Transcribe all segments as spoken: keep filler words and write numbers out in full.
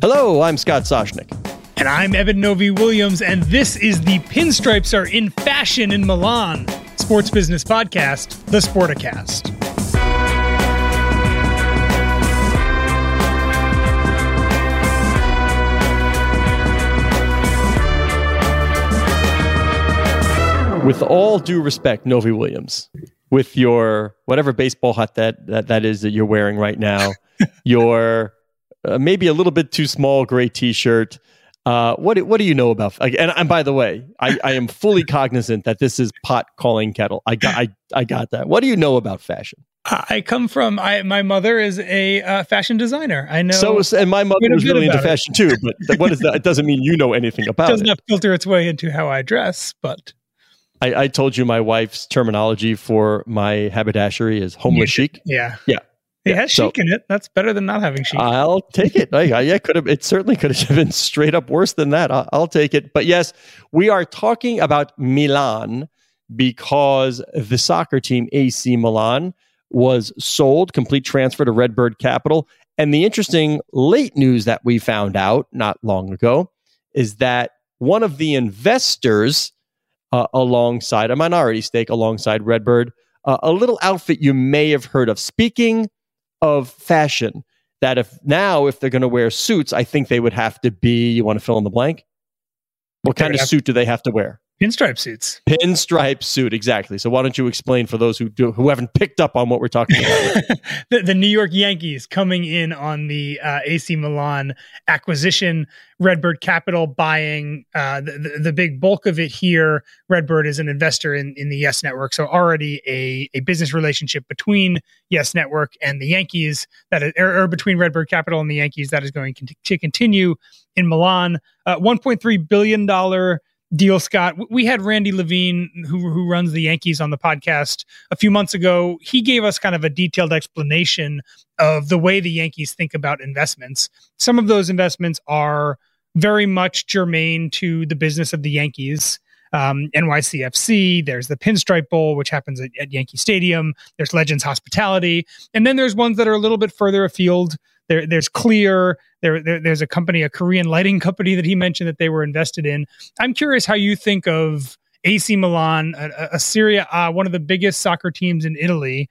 Hello, I'm Scott Soshnick. And I'm Evan Novy-Williams, and this is the Pinstripes Are in Fashion in Milan sports business podcast, the Sportacast. With all due respect, Novy-Williams, with your whatever baseball hat that that, that is that you're wearing right now, your uh, maybe a little bit too small gray T-shirt. Uh, what what do you know about? And, and by the way, I, I am fully cognizant that this is pot calling kettle. I got I, I got that. What do you know about fashion? I come from I, my mother is a uh, fashion designer. I know. So and my mother was really into it. Fashion too. But what is that? It doesn't mean you know anything about it. Doesn't it doesn't filter its way into how I dress, but. I, I told you my wife's terminology for my haberdashery is homeless yeah. chic. Yeah. Yeah. It yeah. has so, chic in it. That's better than not having chic. I'll take it. I, I, yeah, could have. It certainly could have been straight up worse than that. I, I'll take it. But yes, we are talking about Milan because the soccer team A C Milan was sold, complete transfer to Redbird Capital. And the interesting late news that we found out not long ago is that one of the investors... Uh, alongside a minority stake alongside Redbird, uh, a little outfit you may have heard of. Speaking of fashion, that if now, if they're going to wear suits, I think they would have to be, you want to fill in the blank? What kind of suit do they have to wear? Pinstripe suits. Pinstripe suit, exactly. So why don't you explain for those who do, who haven't picked up on what we're talking about? the, the New York Yankees coming in on the uh, A C Milan acquisition, Redbird Capital buying uh, the, the, the big bulk of it here. Redbird is an investor in, in the Yes Network, so already a, a business relationship between Yes Network and the Yankees, that is, or, or between Redbird Capital and the Yankees, that is going to continue in Milan. Uh, one point three billion dollars deal, Scott. We had Randy Levine, who who runs the Yankees, on the podcast a few months ago. He gave us kind of a detailed explanation of the way the Yankees think about investments. Some of those investments are very much germane to the business of the Yankees. Um, N Y C F C, there's the Pinstripe Bowl, which happens at, at Yankee Stadium. There's Legends Hospitality. And then there's ones that are a little bit further afield. There, there's Clear. There, there, there's a company, a Korean lighting company that he mentioned that they were invested in. I'm curious how you think of A C Milan, a, a Serie A, one of the biggest soccer teams in Italy,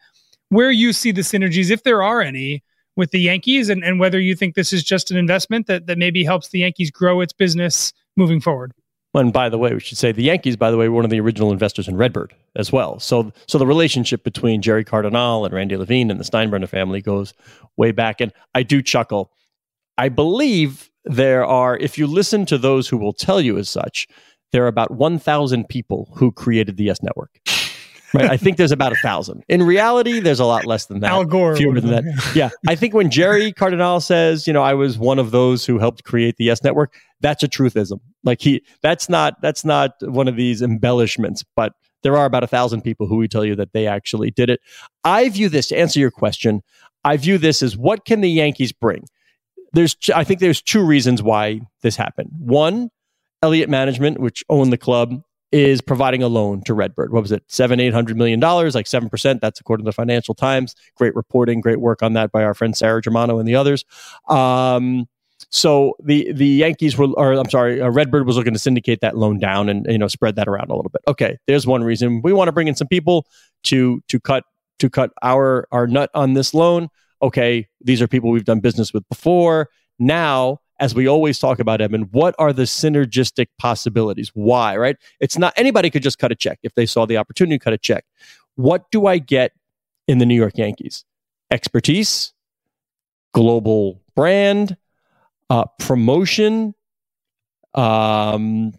where you see the synergies, if there are any, with the Yankees, and, and whether you think this is just an investment that, that maybe helps the Yankees grow its business moving forward. And by the way, we should say the Yankees, by the way, were one of the original investors in Redbird as well. So so the relationship between Gerry Cardinale and Randy Levine and the Steinbrenner family goes way back. And I do chuckle. I believe there are, if you listen to those who will tell you as such, there are about one thousand people who created the Yes Network. Right? I think there's about one thousand. In reality, there's a lot less than that. Al Gore. Fewer than that. Yeah. I think when Gerry Cardinale says, you know, I was one of those who helped create the Yes Network, that's a truthism. Like he, that's not that's not one of these embellishments, but there are about one thousand people who would tell you that they actually did it. I view this, to answer your question, I view this as what can the Yankees bring? There's, I think there's two reasons why this happened. One, Elliott Management, which owned the club, is providing a loan to Redbird. What was it? Seven, eight hundred million dollars, like seven percent. That's according to the Financial Times. Great reporting, great work on that by our friend Sarah Germano and the others. Um, so the the Yankees were, or I'm sorry, uh, Redbird was looking to syndicate that loan down and, you know, spread that around a little bit. Okay, there's one reason we want to bring in some people to to cut to cut our our nut on this loan. Okay, these are people we've done business with before. now, as we always talk about, Edmund, what are the synergistic possibilities? Why, right? It's not anybody could just cut a check if they saw the opportunity to cut a check. What do I get in the New York Yankees? Expertise, global brand, uh, promotion, um,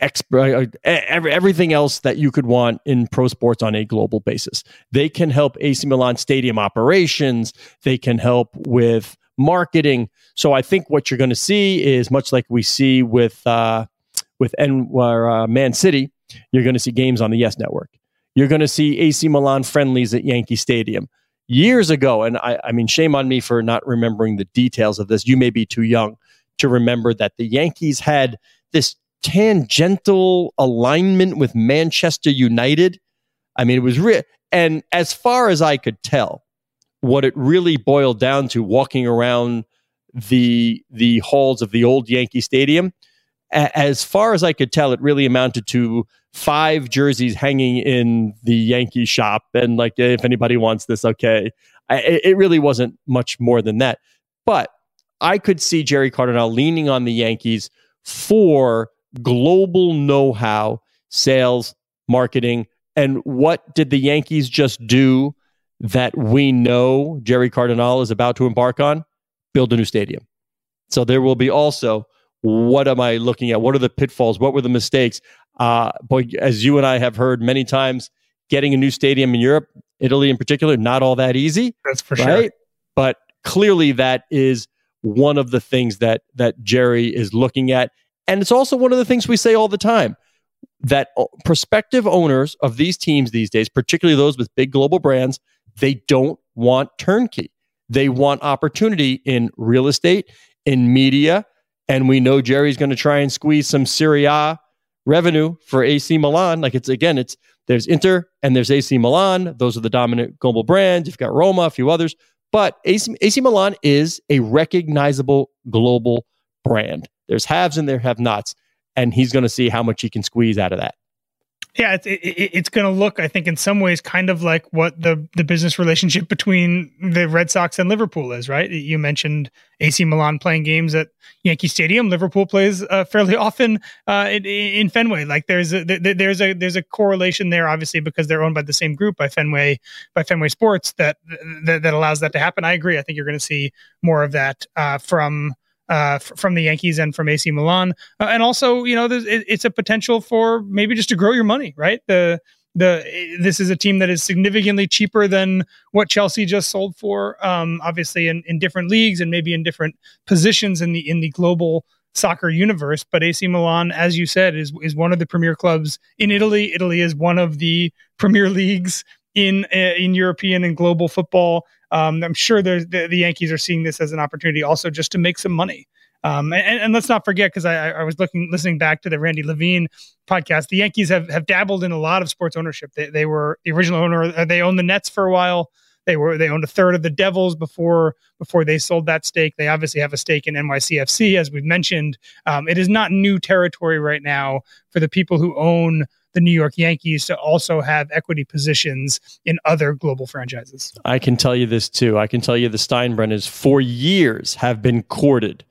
exp- every, everything else that you could want in pro sports on a global basis. They can help A C Milan stadium operations. They can help with marketing. So I think what you're going to see is much like we see with uh, with N- uh, Man City, you're going to see games on the Yes Network. You're going to see A C Milan friendlies at Yankee Stadium. Years ago, and I, I mean, shame on me for not remembering the details of this. You may be too young to remember that the Yankees had this tangential alignment with Manchester United. I mean, it was real. And as far as I could tell, what it really boiled down to walking around the the halls of the old Yankee Stadium, a- as far as I could tell, it really amounted to five jerseys hanging in the Yankee shop. And like, if anybody wants this, okay. I, it really wasn't much more than that. But I could see Gerry Cardinale leaning on the Yankees for global know-how, sales, marketing. And what did the Yankees just do that we know Gerry Cardinale is about to embark on? Build a new stadium. So there will be also, what am I looking at? What are the pitfalls? What were the mistakes? Uh, boy, as you and I have heard many times, getting a new stadium in Europe, Italy in particular, not all that easy. That's for right? sure. But clearly that is one of the things that that Gerry is looking at. And it's also one of the things we say all the time, that prospective owners of these teams these days, particularly those with big global brands, they don't want turnkey. They want opportunity in real estate, in media, and we know Jerry's going to try and squeeze some Serie A revenue for A C Milan. Like it's again, it's there's Inter and there's A C Milan. Those are the dominant global brands. You've got Roma, a few others, but A C, A C Milan is a recognizable global brand. There's haves and there have nots, and he's going to see how much he can squeeze out of that. Yeah, it, it, it's going to look, I think, in some ways, kind of like what the, the business relationship between the Red Sox and Liverpool is, right? You mentioned A C Milan playing games at Yankee Stadium. Liverpool plays uh, fairly often uh, in, in Fenway. Like there's a, there's a there's a correlation there, obviously, because they're owned by the same group, by Fenway by Fenway Sports, that that, that allows that to happen. I agree. I think you're going to see more of that uh, from. Uh, f- from the Yankees and from A C Milan, uh, and also, you know, it, it's a potential for maybe just to grow your money, right? The the it, this is a team that is significantly cheaper than what Chelsea just sold for, um, obviously in, in different leagues and maybe in different positions in the in the global soccer universe. But A C Milan, as you said, is is one of the premier clubs in Italy. Italy is one of the premier leagues in uh, in European and global football. Um, I'm sure the, the Yankees are seeing this as an opportunity also just to make some money. Um, and, and let's not forget, because I, I was looking, listening back to the Randy Levine podcast, the Yankees have, have dabbled in a lot of sports ownership. They, they were the original owner. They owned the Nets for a while. They were they owned a third of the Devils before before they sold that stake. They obviously have a stake in N Y C F C, as we've mentioned. Um, it is not new territory right now for the people who own the New York Yankees to also have equity positions in other global franchises. I can tell you this too. I can tell you the Steinbrenners for years have been courted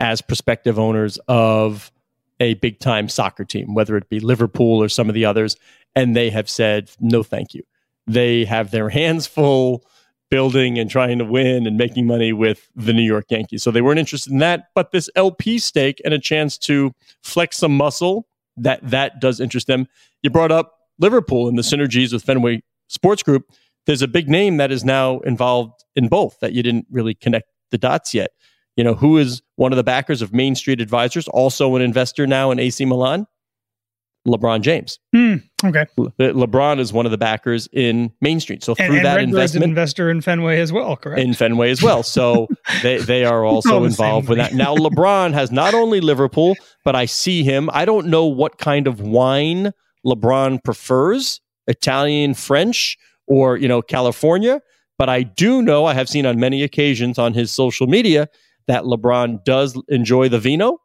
as prospective owners of a big time soccer team, whether it be Liverpool or some of the others. And they have said, no, thank you. They have their hands full building and trying to win and making money with the New York Yankees. So they weren't interested in that, but this L P stake and a chance to flex some muscle, That that does interest them. You brought up Liverpool and the synergies with Fenway Sports Group. There's a big name that is now involved in both that you didn't really connect the dots yet. You know, who is one of the backers of Main Street Advisors, also an investor now in A C Milan? LeBron James. Mm, okay. Le- LeBron is one of the backers in Main Street. So through and, and that Redbird's investment, an investor in Fenway as well, correct? In Fenway as well. So they, they are also involved with that. Now, LeBron has not only Liverpool, but I see him. I don't know what kind of wine LeBron prefers, Italian, French, or, you know, California. But I do know, I have seen on many occasions on his social media that LeBron does enjoy the vino.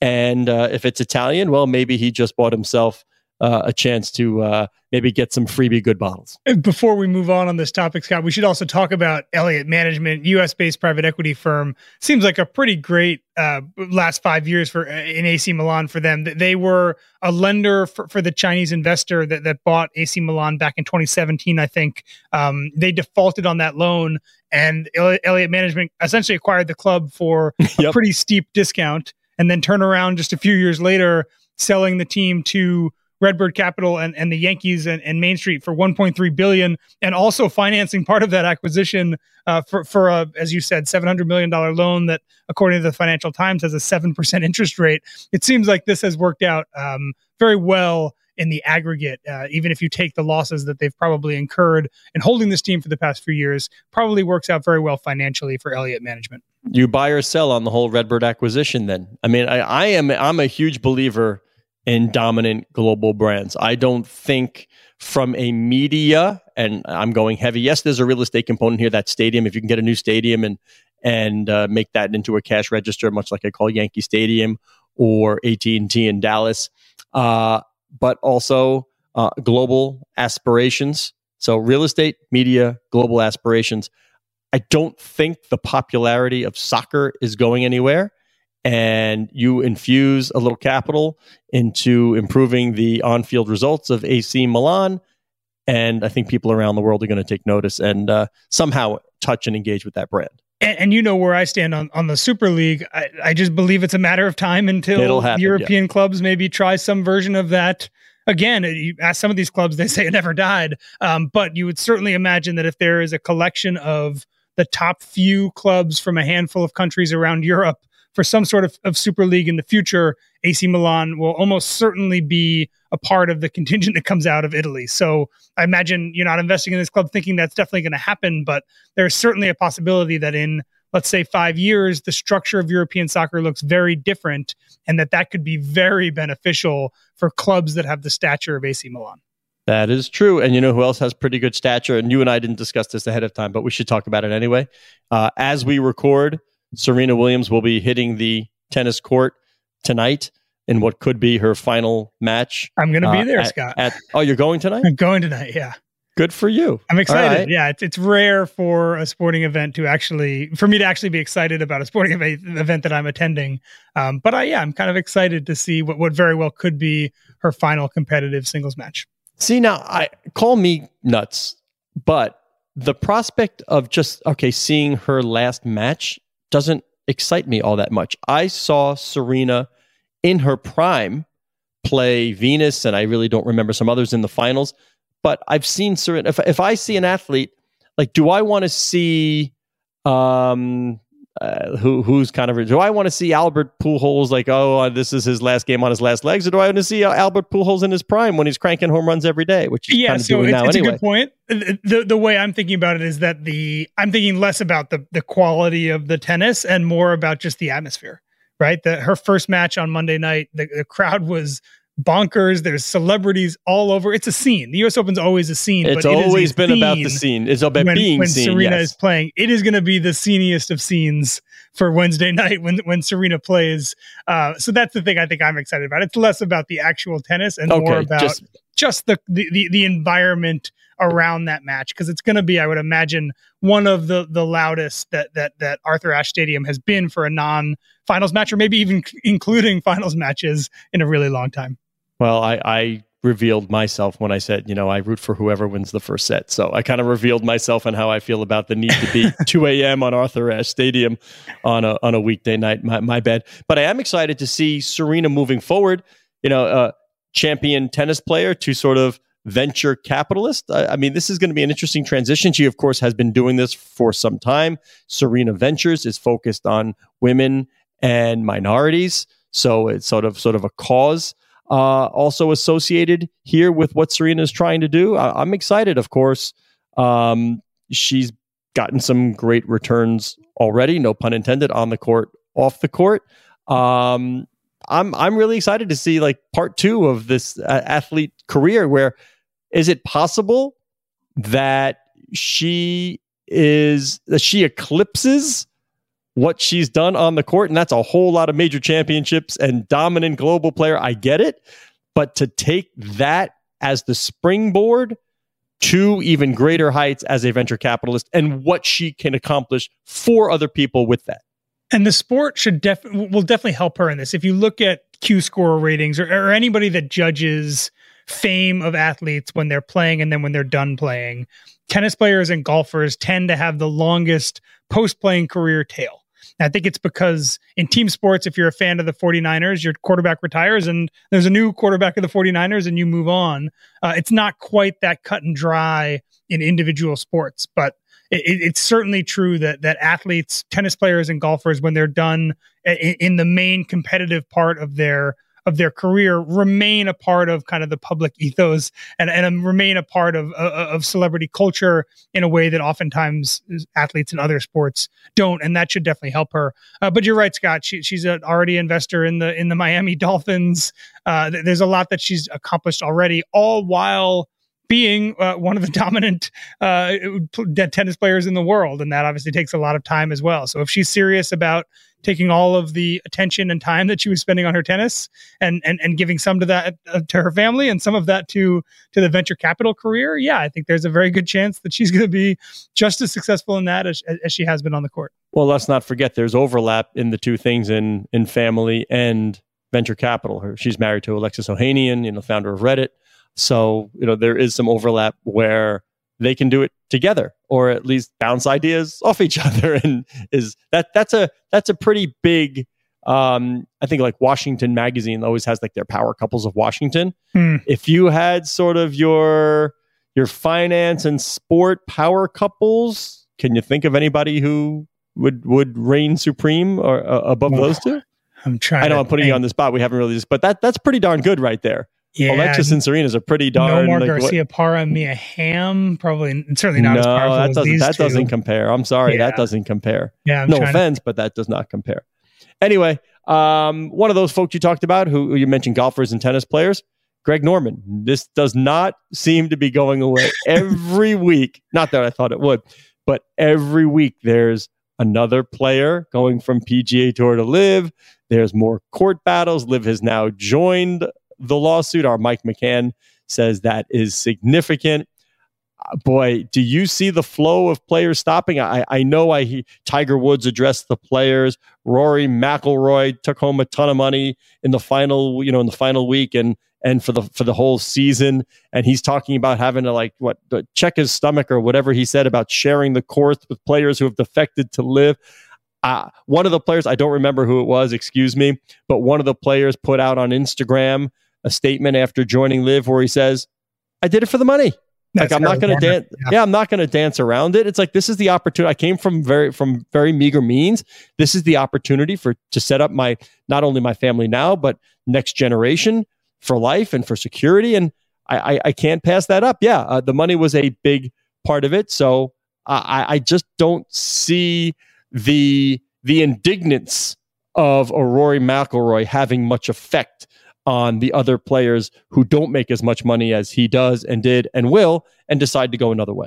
And uh, if it's Italian, well, maybe he just bought himself uh, a chance to uh, maybe get some freebie good bottles. Before we move on on this topic, Scott, we should also talk about Elliott Management, U S-based private equity firm. Seems like a pretty great uh, last five years for in A C Milan for them. They were a lender for, for the Chinese investor that, that bought A C Milan back in twenty seventeen, I think. Um, they defaulted on that loan, and Elliott Management essentially acquired the club for a yep. pretty steep discount, and then turn around just a few years later, selling the team to Redbird Capital and, and the Yankees and, and Main Street for one point three billion dollars, and also financing part of that acquisition uh, for, for a, as you said, seven hundred million dollars loan that, according to the Financial Times, has a seven percent interest rate. It seems like this has worked out um, very well in the aggregate, uh, even if you take the losses that they've probably incurred in holding this team for the past few years, probably works out very well financially for Elliott Management. You buy or sell on the whole Redbird acquisition then. I mean, I, I am, I'm a huge believer in dominant global brands. I don't think from a media, and I'm going heavy, yes, there's a real estate component here, that stadium, if you can get a new stadium and, and uh, make that into a cash register, much like I call Yankee Stadium or A T and T in Dallas, uh, but also uh, global aspirations. So real estate, media, global aspirations. I don't think the popularity of soccer is going anywhere. And you infuse a little capital into improving the on-field results of A C Milan, and I think people around the world are going to take notice and uh, somehow touch and engage with that brand. And, and you know where I stand on, on the Super League. I, I just believe it's a matter of time until happen, European yeah. clubs maybe try some version of that. Again, you ask some of these clubs, they say it never died. Um, but you would certainly imagine that if there is a collection of the top few clubs from a handful of countries around Europe for some sort of, of Super League in the future, A C Milan will almost certainly be a part of the contingent that comes out of Italy. So I imagine you're not investing in this club thinking that's definitely going to happen, but there's certainly a possibility that in, let's say, five years, the structure of European soccer looks very different, and that that could be very beneficial for clubs that have the stature of A C Milan. That is true. And you know who else has pretty good stature? And you and I didn't discuss this ahead of time, but we should talk about it anyway. Uh, as we record, Serena Williams will be hitting the tennis court tonight in what could be her final match. I'm going to be uh, there, at, Scott. At, oh, you're going tonight? I'm going tonight, yeah. Good for you. I'm excited. Right. Yeah, it's, it's rare for a sporting event to actually, for me to actually be excited about a sporting event, event that I'm attending. Um, but I, yeah, I'm kind of excited to see what, what very well could be her final competitive singles match. See, now, I call me nuts, but the prospect of just, okay, seeing her last match doesn't excite me all that much. I saw Serena in her prime play Venus, and I really don't remember some others in the finals. But I've seen Serena. If, if I see an athlete, like, do I want to see um, uh, who who's kind of? Do I want to see Albert Pujols? Like, oh, this is his last game on his last legs, or do I want to see Albert Pujols in his prime when he's cranking home runs every day? Which he's yeah, kind of so doing it's, now it's anyway. A good point. The the way I'm thinking about it is that the I'm thinking less about the the quality of the tennis and more about just the atmosphere, right? The her first match on Monday night, the, the crowd was bonkers. There's celebrities all over. It's a scene. The U S Open's always a scene. It's but it always been about the scene. It's about when, being when seen. When Serena yes. is playing, it is going to be the sceniest of scenes for Wednesday night when when Serena plays. Uh, so that's the thing I think I'm excited about. It's less about the actual tennis and okay, more about just, just the, the, the, the environment around that match, because it's going to be, I would imagine, one of the the loudest that that that Arthur Ashe Stadium has been for a non-finals match, or maybe even c- including finals matches in a really long time. Well, I, I revealed myself when I said, you know, I root for whoever wins the first set. So I kind of revealed myself and how I feel about the need to be two a.m. on Arthur Ashe Stadium on a on a weekday night. My, my bad. But I am excited to see Serena moving forward. You know, uh, champion tennis player to sort of venture capitalist. I, I mean, this is going to be an interesting transition. She, of course, has been doing this for some time. Serena Ventures is focused on women and minorities. So it's sort of sort of a cause. Uh, also associated here with what Serena is trying to do. I- I'm excited, of course. Um, she's gotten some great returns already, no pun intended, on the court, off the court. Um, I'm I'm really excited to see like part two of this uh, athlete career. Where is it possible that she is that she eclipses what she's done on the court? And that's a whole lot of major championships and dominant global player. I get it. But to take that as the springboard to even greater heights as a venture capitalist and what she can accomplish for other people with that. And the sport should def- will definitely help her in this. If you look at Q-score ratings or, or anybody that judges fame of athletes when they're playing and then when they're done playing, tennis players and golfers tend to have the longest post-playing career tail. And I think it's because in team sports, if you're a fan of the 49ers, your quarterback retires and there's a new quarterback of the 49ers and you move on. Uh, it's not quite that cut and dry in individual sports, but it, it's certainly true that that athletes, tennis players and golfers, when they're done in, in the main competitive part of their of their career, remain a part of kind of the public ethos and, and remain a part of, uh, of celebrity culture in a way that oftentimes athletes in other sports don't. And that should definitely help her. Uh, but you're right, Scott. She, she's an already investor in the, in the Miami Dolphins. Uh, th- there's a lot that she's accomplished already, all while being uh, one of the dominant uh, tennis players in the world. And that obviously takes a lot of time as well. So if she's serious about taking all of the attention and time that she was spending on her tennis and and, and giving some to that uh, to her family and some of that to to the venture capital career, yeah, I think there's a very good chance that she's going to be just as successful in that as, as she has been on the court. Well, let's not forget there's overlap in the two things in in family and venture capital. Her, she's married to Alexis Ohanian, you know, founder of Reddit. So, you know, there is some overlap where they can do it together or at least bounce ideas off each other. And is that that's a that's a pretty big, um, I think like Washington Magazine always has like their power couples of Washington. Mm. If you had sort of your your finance and sport power couples, can you think of anybody who would would reign supreme or uh, above yeah. those two? I'm trying. I know I'm putting think. you on the spot. We haven't really, but that that's pretty darn good right there. Yeah, Alexis and Serena's are pretty darn. No more like, Garcia Parra, Mia Hamm, probably certainly not no, as powerful that as doesn't, these that two. doesn't compare. I'm sorry, yeah. that doesn't compare. Yeah, I'm no offense, to... but that does not compare. Anyway, um, one of those folks you talked about, who, who you mentioned, golfers and tennis players, Greg Norman. This does not seem to be going away every week. Not that I thought it would, but every week there's another player going from P G A Tour to L I V. There's more court battles. L I V has now joined the lawsuit. Our Mike McCann says that is significant. Uh, boy, do you see the flow of players stopping? I, I know I he, Tiger Woods addressed the players. Rory McIlroy took home a ton of money in the final, you know, in the final week and and for the for the whole season. And he's talking about having to like what check his stomach or whatever he said about sharing the course with players who have defected to L I V. Uh, one of the players, I don't remember who it was, excuse me, but one of the players put out on Instagram a statement after joining L I V where he says, I did it for the money. That's like, I'm not going to dance. Yeah. yeah, I'm not going to dance around it. It's like, this is the opportunity. I came from very, from very meager means. This is the opportunity for, to set up my, not only my family now, but next generation for life and for security. And I, I, I can't pass that up. Yeah. Uh, the money was a big part of it. So uh, I, I just don't see the, the indignance of a Rory McIlroy having much effect on the other players who don't make as much money as he does and did and will and decide to go another way.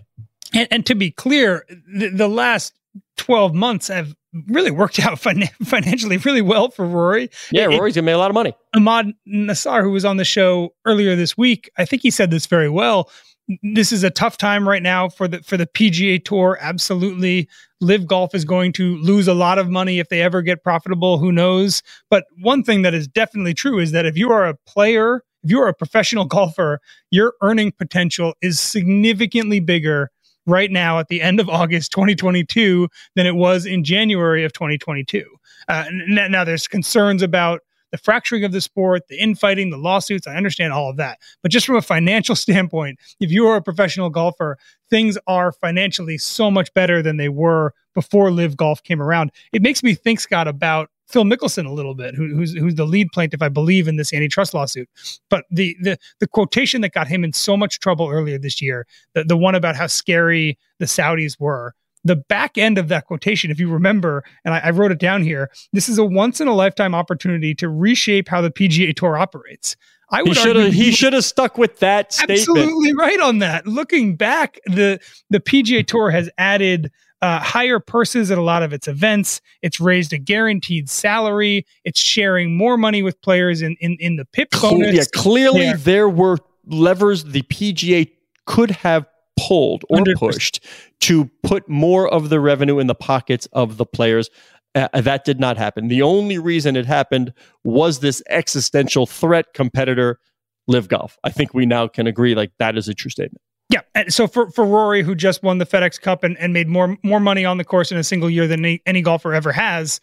And, and to be clear, the, the last twelve months have really worked out fin- financially really well for Rory. Yeah, it, Rory's going to make a lot of money. Ahmad Nassar, who was on the show earlier this week, I think he said this very well. This is a tough time right now for the for the P G A Tour. Absolutely. Live Golf is going to lose a lot of money if they ever get profitable. Who knows? But one thing that is definitely true is that if you are a player, if you are a professional golfer, your earning potential is significantly bigger right now at the end of August twenty twenty-two than it was in January of twenty twenty-two. Uh, now, there's concerns about the fracturing of the sport, the infighting, the lawsuits. I understand all of that. But just from a financial standpoint, if you are a professional golfer, things are financially so much better than they were before Live Golf came around. It makes me think, Scott, about Phil Mickelson a little bit, who, who's who's the lead plaintiff, I believe, in this antitrust lawsuit. But the the the quotation that got him in so much trouble earlier this year, the, the one about how scary the Saudis were, the back end of that quotation, if you remember, and I, I wrote it down here, this is a once-in-a-lifetime opportunity to reshape how the P G A Tour operates. I would argue he should have stuck with that statement. Absolutely right on that. Looking back, the the P G A Tour has added uh, higher purses at a lot of its events. It's raised a guaranteed salary. It's sharing more money with players in, in, in the P I P bonus. Yeah, clearly there. there were levers the P G A could have pulled or one hundred percent pushed to put more of the revenue in the pockets of the players. Uh, that did not happen. The only reason it happened was this existential threat competitor, Live Golf. I think we now can agree, like, that is a true statement. Yeah. And so for, for Rory, who just won the FedEx Cup and, and made more more money on the course in a single year than any, any golfer ever has,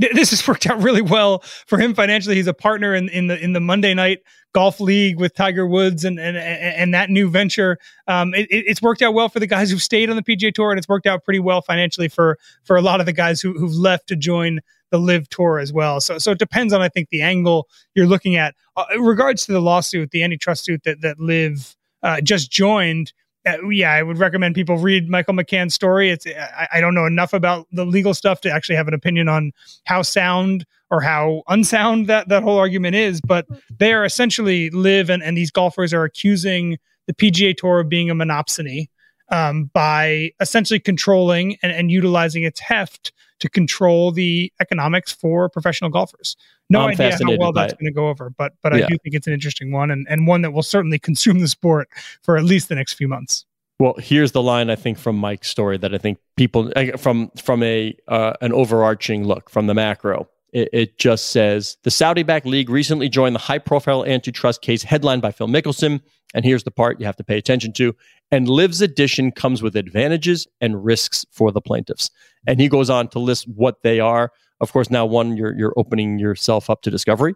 th- this has worked out really well for him financially. He's a partner in, in the in the Monday Night Golf League with Tiger Woods and and, and that new venture. Um, it, it's worked out well for the guys who've stayed on the P G A Tour, and it's worked out pretty well financially for for a lot of the guys who, who've left to join the LIV Tour as well. So so it depends on, I think, the angle you're looking at. Uh, in regards to the lawsuit, the antitrust suit that, that LIV uh, just joined, uh, yeah, I would recommend people read Michael McCann's story. It's I, I don't know enough about the legal stuff to actually have an opinion on how sound or how unsound that, that whole argument is, but they are essentially, LIV and, and these golfers are accusing the P G A Tour of being a monopsony um, by essentially controlling and, and utilizing its heft to control the economics for professional golfers. No I'm idea how well that's going to go over, but but yeah. I do think it's an interesting one, and, and one that will certainly consume the sport for at least the next few months. Well, here's the line, I think, from Mike's story that I think people, from from a uh, an overarching look, from the macro, it, it just says, the Saudi-backed league recently joined the high-profile antitrust case headlined by Phil Mickelson, and here's the part you have to pay attention to, and LIV's addition comes with advantages and risks for the plaintiffs. And he goes on to list what they are. Of course, now one, you're you're opening yourself up to discovery,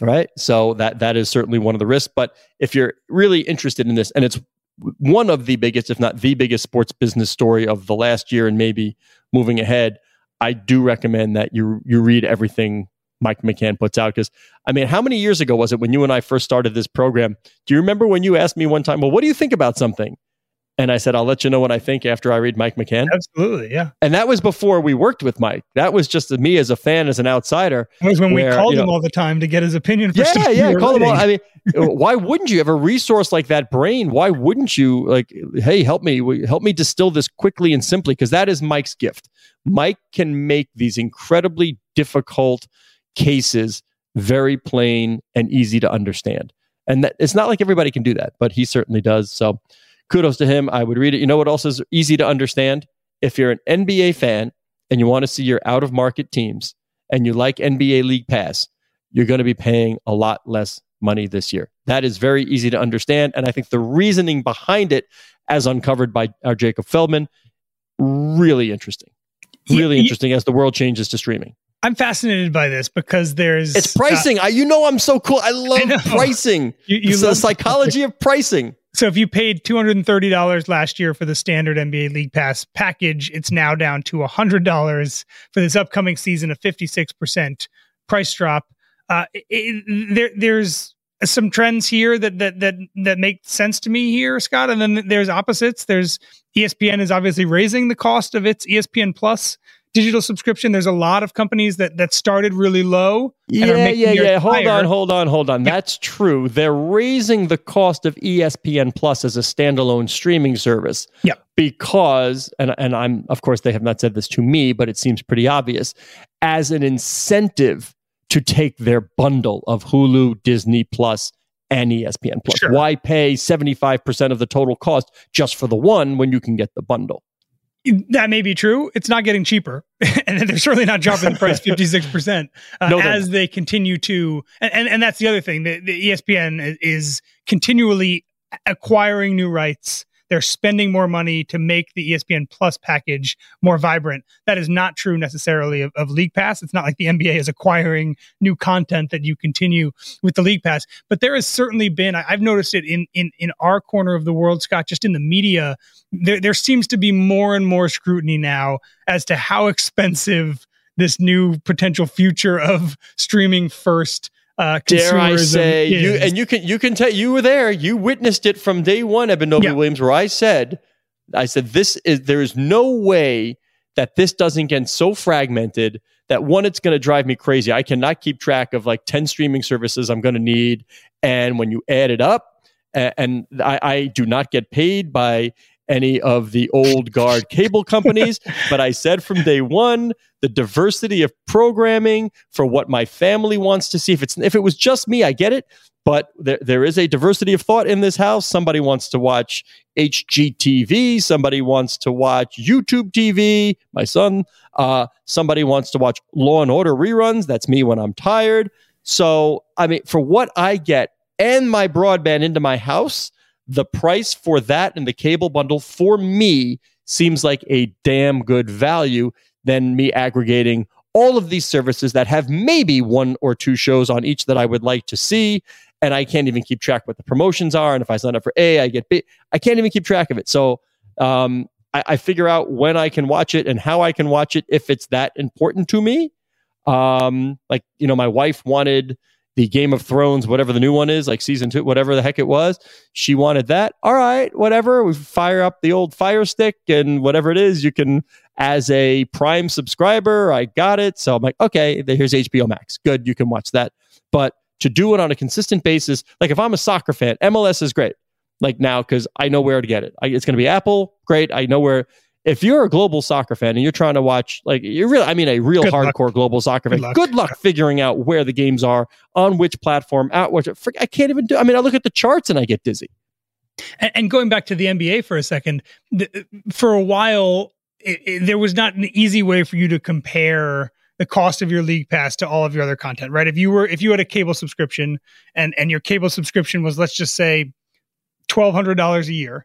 right? So that that is certainly one of the risks. But if you're really interested in this, and it's one of the biggest, if not the biggest, sports business story of the last year and maybe moving ahead, I do recommend that you you read everything Mike McCann puts out. Because, I mean, how many years ago was it when you and I first started this program? Do you remember when you asked me one time, well, what do you think about something? And I said, I'll let you know what I think after I read Mike McCann. Absolutely, yeah. And that was before we worked with Mike. That was just me as a fan, as an outsider. That was when where, we called you know, him all the time to get his opinion. For yeah, stuff yeah, call writing. him all. I mean, why wouldn't you have a resource like that brain? Why wouldn't you, like, hey, help me, help me distill this quickly and simply? Because that is Mike's gift. Mike can make these incredibly difficult cases very plain and easy to understand. And that, it's not like everybody can do that, but he certainly does. So, kudos to him. I would read it. You know what else is easy to understand? If you're an N B A fan and you want to see your out-of-market teams and you like N B A League Pass, you're going to be paying a lot less money this year. That is very easy to understand. And I think the reasoning behind it, as uncovered by our Jacob Feldman, really interesting. Really yeah, interesting yeah. as the world changes to streaming. I'm fascinated by this because there's... It's pricing. Uh, I, you know I'm so cool. I love I pricing. You, you it's love the psychology of pricing. So if you paid two hundred thirty dollars last year for the standard N B A League Pass package, it's now down to one hundred dollars for this upcoming season, a fifty-six percent price drop. Uh, it, there, there's some trends here that, that that that make sense to me here, Scott. And then there's opposites. There's E S P N is obviously raising the cost of its E S P N Plus digital subscription. There's a lot of companies that that started really low. And yeah, are making yeah, yeah. Hold higher. on, hold on, hold on. Yeah. That's true. They're raising the cost of E S P N Plus as a standalone streaming service. Yeah. Because, and, and I'm, of course, they have not said this to me, but it seems pretty obvious, as an incentive to take their bundle of Hulu, Disney Plus, and E S P N Plus. Sure. Why pay seventy-five percent of the total cost just for the one when you can get the bundle? That may be true. It's not getting cheaper. And they're certainly not dropping the price fifty-six percent uh, no, as they continue to... And, and, and that's the other thing. The, the E S P N is continually acquiring new rights. They're spending more money to make the E S P N Plus package more vibrant. That is not true necessarily of, of League Pass. It's not like the N B A is acquiring new content that you continue with the League Pass. But there has certainly been... I, I've noticed it in, in, in our corner of the world, Scott, just in the media... There, there seems to be more and more scrutiny now as to how expensive this new potential future of streaming first uh, consumerism is. Dare I say, you, and you can you can tell you were there. You witnessed it from day one, Evan Novy-Williams, yeah. where I said, I said this is there is no way that this doesn't get so fragmented that one, it's going to drive me crazy. I cannot keep track of like ten streaming services I'm going to need, and when you add it up, and, and I, I do not get paid by any of the old guard cable companies, but I said from day one, the diversity of programming for what my family wants to see. If it's if it was just me, I get it, but there, there is a diversity of thought in this house. Somebody wants to watch H G T V. Somebody wants to watch YouTube T V. My son. Uh, somebody wants to watch Law and Order reruns. That's me when I'm tired. So, I mean, for what I get and my broadband into my house, the price for that and the cable bundle for me seems like a damn good value than me aggregating all of these services that have maybe one or two shows on each that I would like to see. And I can't even keep track what the promotions are. And if I sign up for A, I get B. I can't even keep track of it. So um, I, I figure out when I can watch it and how I can watch it if it's that important to me. Um, like, you know, my wife wanted the Game of Thrones, whatever the new one is, like season two, whatever the heck it was. She wanted that. All right, whatever. We fire up the old Fire Stick and whatever it is, you can, as a Prime subscriber, I got it. So I'm like, okay, here's H B O Max. Good, you can watch that. But to do it on a consistent basis, like if I'm a soccer fan, M L S is great. Like now, because I know where to get it. I, it's going to be Apple. Great. I know where. If you're a global soccer fan and you're trying to watch, like, you're really, I mean, a real good hardcore luck. global soccer fan, good luck, good luck yeah. figuring out where the games are, on which platform, out which, I can't even do, I mean, I look at the charts and I get dizzy. And, and going back to the N B A for a second, the, for a while, it, it, there was not an easy way for you to compare the cost of your league pass to all of your other content, right? If you were, if you had a cable subscription and, and your cable subscription was, let's just say, twelve hundred dollars a year,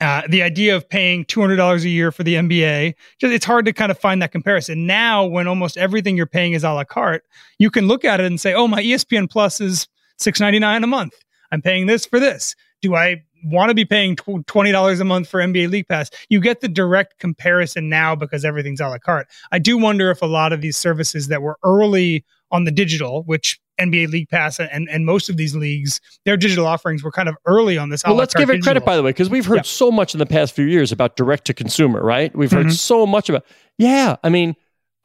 Uh, the idea of paying two hundred dollars a year for the N B A, just, it's hard to kind of find that comparison. Now, when almost everything you're paying is a la carte, you can look at it and say, oh, my E S P N Plus is six ninety-nine a month. I'm paying this for this. Do I want to be paying twenty dollars a month for N B A League Pass? You get the direct comparison now because everything's a la carte. I do wonder if a lot of these services that were early on the digital, which N B A League Pass and, and most of these leagues, their digital offerings were kind of early on this. Well, let's give it digital. credit, by the way, because we've heard yeah. so much in the past few years about direct-to-consumer, right? We've heard mm-hmm. so much about... Yeah, I mean,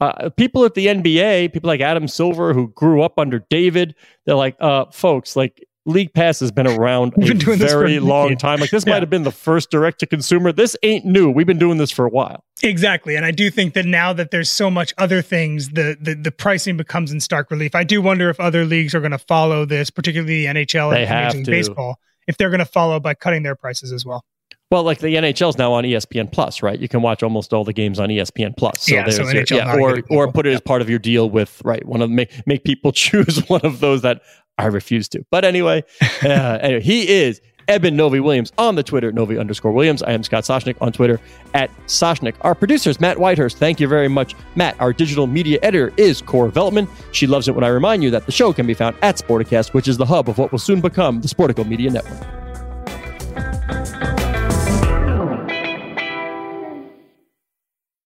uh, people at the N B A, people like Adam Silver, who grew up under David, they're like, uh, folks, like, League Pass has been around a been very long time. Like, this yeah. might have been the first direct-to-consumer. This ain't new. We've been doing this for a while. Exactly. And I do think that now that there's so much other things, the the, the pricing becomes in stark relief. I do wonder if other leagues are going to follow this, particularly the N H L they and Major League Baseball, if they're going to follow by cutting their prices as well. Well, like the N H L is now on E S P N Plus, right? You can watch almost all the games on E S P N Plus. So yeah, so N H L your, yeah, or or put it as part of your deal with right one of make make people choose one of those that I refuse to. But anyway, uh, anyway he is Evan Novy-Williams on the Twitter, Novy underscore Williams. I am Scott Soshnick on Twitter at Soshnick. Our producer is Matt Whitehurst. Thank you very much, Matt. Our digital media editor is Cora Veltman. She loves it when I remind you that the show can be found at Sportacast, which is the hub of what will soon become the Sportico Media Network.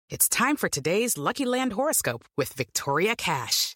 It's time for today's Lucky Land horoscope with Victoria Cash.